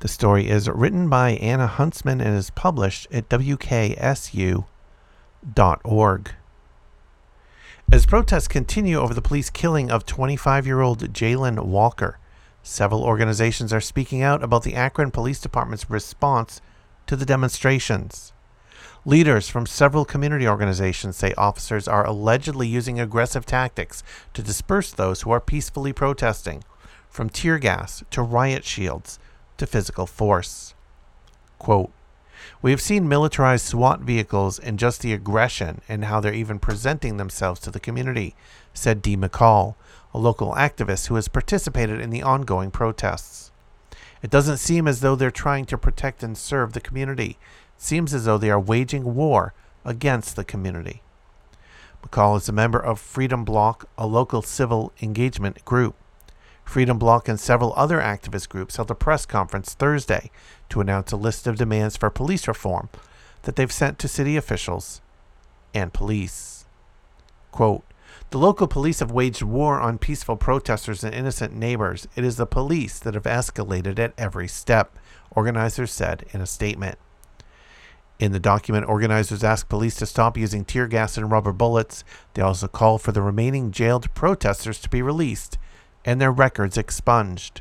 The story is written by Anna Huntsman and is published at wksu.org. As protests continue over the police killing of 25-year-old Jayland Walker, several organizations are speaking out about the Akron Police Department's response to the demonstrations. Leaders from several community organizations say officers are allegedly using aggressive tactics to disperse those who are peacefully protesting, from tear gas to riot shields to physical force. Quote, "We have seen militarized SWAT vehicles and just the aggression and how they're even presenting themselves to the community," said Dee McCall, a local activist who has participated in the ongoing protests. "It doesn't seem as though they're trying to protect and serve the community. Seems as though they are waging war against the community." McCall is a member of Freedom Bloc, a local civil engagement group. Freedom Bloc and several other activist groups held a press conference Thursday to announce a list of demands for police reform that they've sent to city officials and police. Quote, "The local police have waged war on peaceful protesters and innocent neighbors. It is the police that have escalated at every step," organizers said in a statement. In the document, organizers ask police to stop using tear gas and rubber bullets. They also call for the remaining jailed protesters to be released and their records expunged.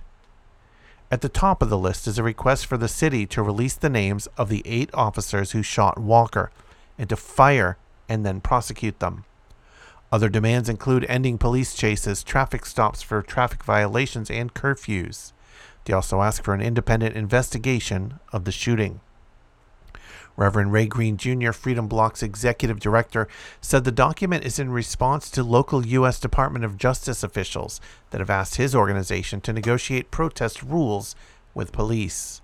At the top of the list is a request for the city to release the names of the 8 officers who shot Walker and to fire and then prosecute them. Other demands include ending police chases, traffic stops for traffic violations, and curfews. They also ask for an independent investigation of the shooting. Reverend Ray Green, Jr., Freedom Bloc's executive director, said the document is in response to local U.S. Department of Justice officials that have asked his organization to negotiate protest rules with police.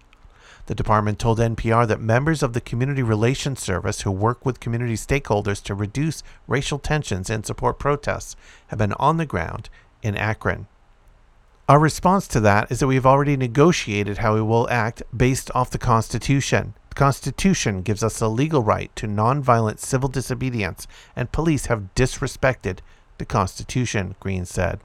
The department told NPR that members of the Community Relations Service, who work with community stakeholders to reduce racial tensions and support protests, have been on the ground in Akron. "Our response to that is that we've already negotiated how we will act based off the Constitution. The Constitution gives us a legal right to nonviolent civil disobedience, and police have disrespected the Constitution," Green said.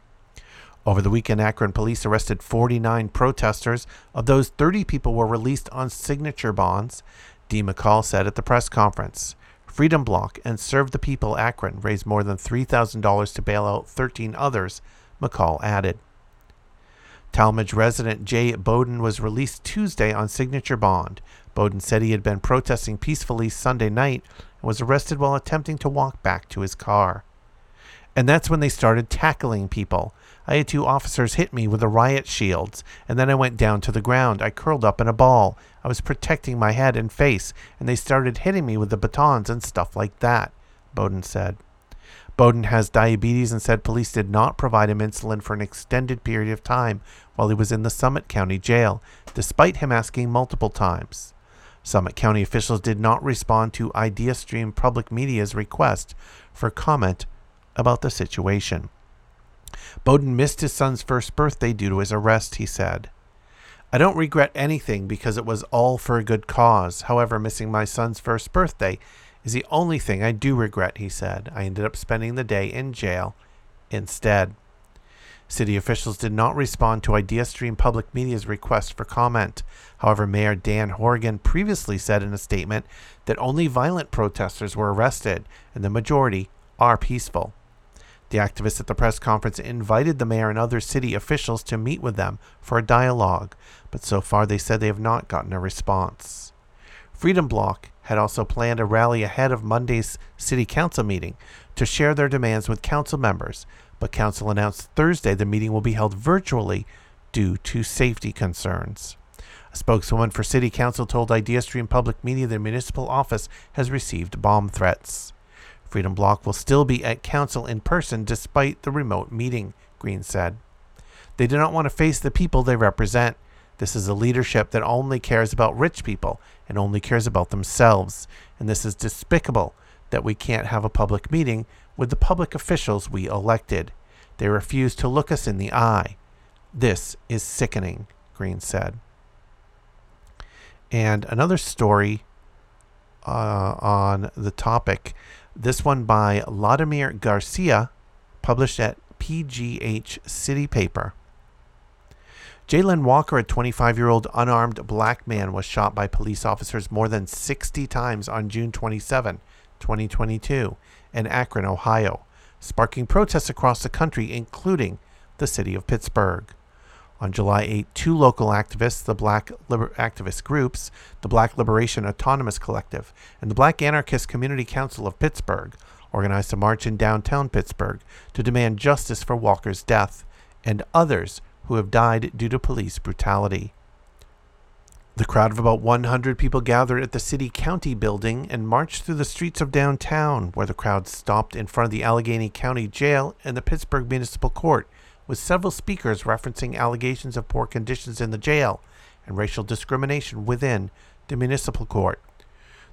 Over the weekend, Akron police arrested 49 protesters. Of those, 30 people were released on signature bonds, Dee McCall said at the press conference. Freedom Bloc and Serve the People Akron raised more than $3,000 to bail out 13 others, McCall added. Talmadge resident J. Bowden was released Tuesday on signature bond. Bowden said he had been protesting peacefully Sunday night and was arrested while attempting to walk back to his car. "And that's when they started tackling people. I had 2 officers hit me with the riot shields, and then I went down to the ground. I curled up in a ball. I was protecting my head and face, and they started hitting me with the batons and stuff like that," Bowden said. Bowden has diabetes and said police did not provide him insulin for an extended period of time while he was in the Summit County Jail, despite him asking multiple times. Summit County officials did not respond to IdeaStream Public Media's request for comment about the situation. Bowden missed his son's first birthday due to his arrest, he said. "I don't regret anything because it was all for a good cause. However, missing my son's first birthday is the only thing I do regret," he said. "I ended up spending the day in jail instead." City officials did not respond to IdeaStream Public Media's request for comment. However, Mayor Dan Horrigan previously said in a statement that only violent protesters were arrested and the majority are peaceful. The activists at the press conference invited the mayor and other city officials to meet with them for a dialogue, but so far they said they have not gotten a response. Freedom Bloc had also planned a rally ahead of Monday's city council meeting to share their demands with council members, but council announced Thursday the meeting will be held virtually due to safety concerns. A spokeswoman for city council told IdeaStream Public Media their municipal office has received bomb threats. Freedom Bloc will still be at council in person despite the remote meeting, Green said. "They do not want to face the people they represent. This is a leadership that only cares about rich people and only cares about themselves. And this is despicable that we can't have a public meeting with the public officials we elected. They refuse to look us in the eye. This is sickening, Green said. And another story on the topic, this one by Vladimir Garcia, published at PGH City Paper. Jayland Walker, a 25-year-old unarmed black man, was shot by police officers more than 60 times on June 27, 2022, in Akron, Ohio, sparking protests across the country, including the city of Pittsburgh. On July 8, two local activists, the black activist groups, the Black Liberation Autonomous Collective, and the Black Anarchist Community Council of Pittsburgh, organized a march in downtown Pittsburgh to demand justice for Walker's death and others who have died due to police brutality. The crowd of about 100 people gathered at the City County Building and marched through the streets of downtown, where the crowd stopped in front of the Allegheny County Jail and the Pittsburgh Municipal Court, with several speakers referencing allegations of poor conditions in the jail and racial discrimination within the municipal court.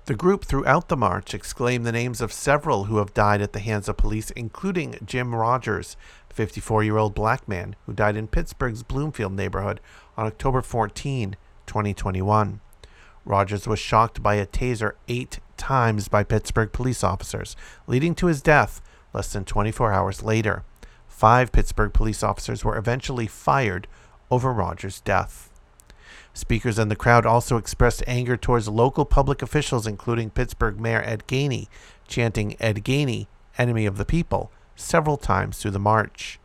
The group throughout the march exclaimed the names of several who have died at the hands of police, including Jim Rogers, a 54-year-old black man who died in Pittsburgh's Bloomfield neighborhood on October 14, 2021. Rogers was shocked by a taser 8 times by Pittsburgh police officers, leading to his death less than 24 hours later. 5 Pittsburgh police officers were eventually fired over Rogers' death. Speakers in the crowd also expressed anger towards local public officials, including Pittsburgh Mayor Ed Gainey, chanting "Ed Gainey, enemy of the people," several times through the march.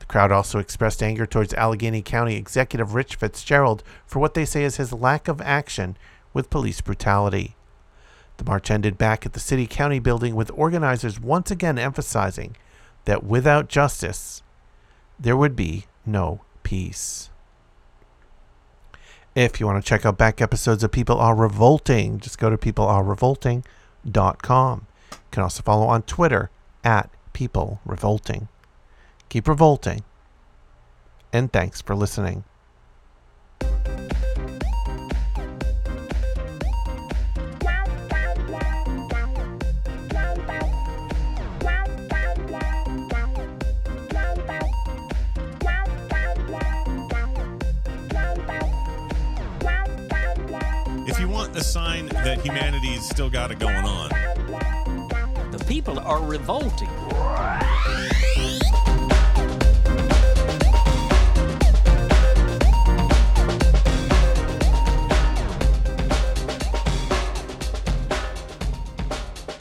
The crowd also expressed anger towards Allegheny County Executive Rich Fitzgerald for what they say is his lack of action with police brutality. The march ended back at the City County Building, with organizers once again emphasizing that without justice, there would be no peace. If you want to check out back episodes of People Are Revolting, just go to peoplearerevolting.com. You can also follow on Twitter at People Revolting. Keep revolting, and thanks for listening. A sign that humanity's still got it going on. The people are revolting.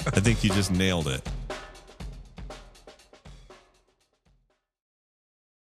I think you just nailed it.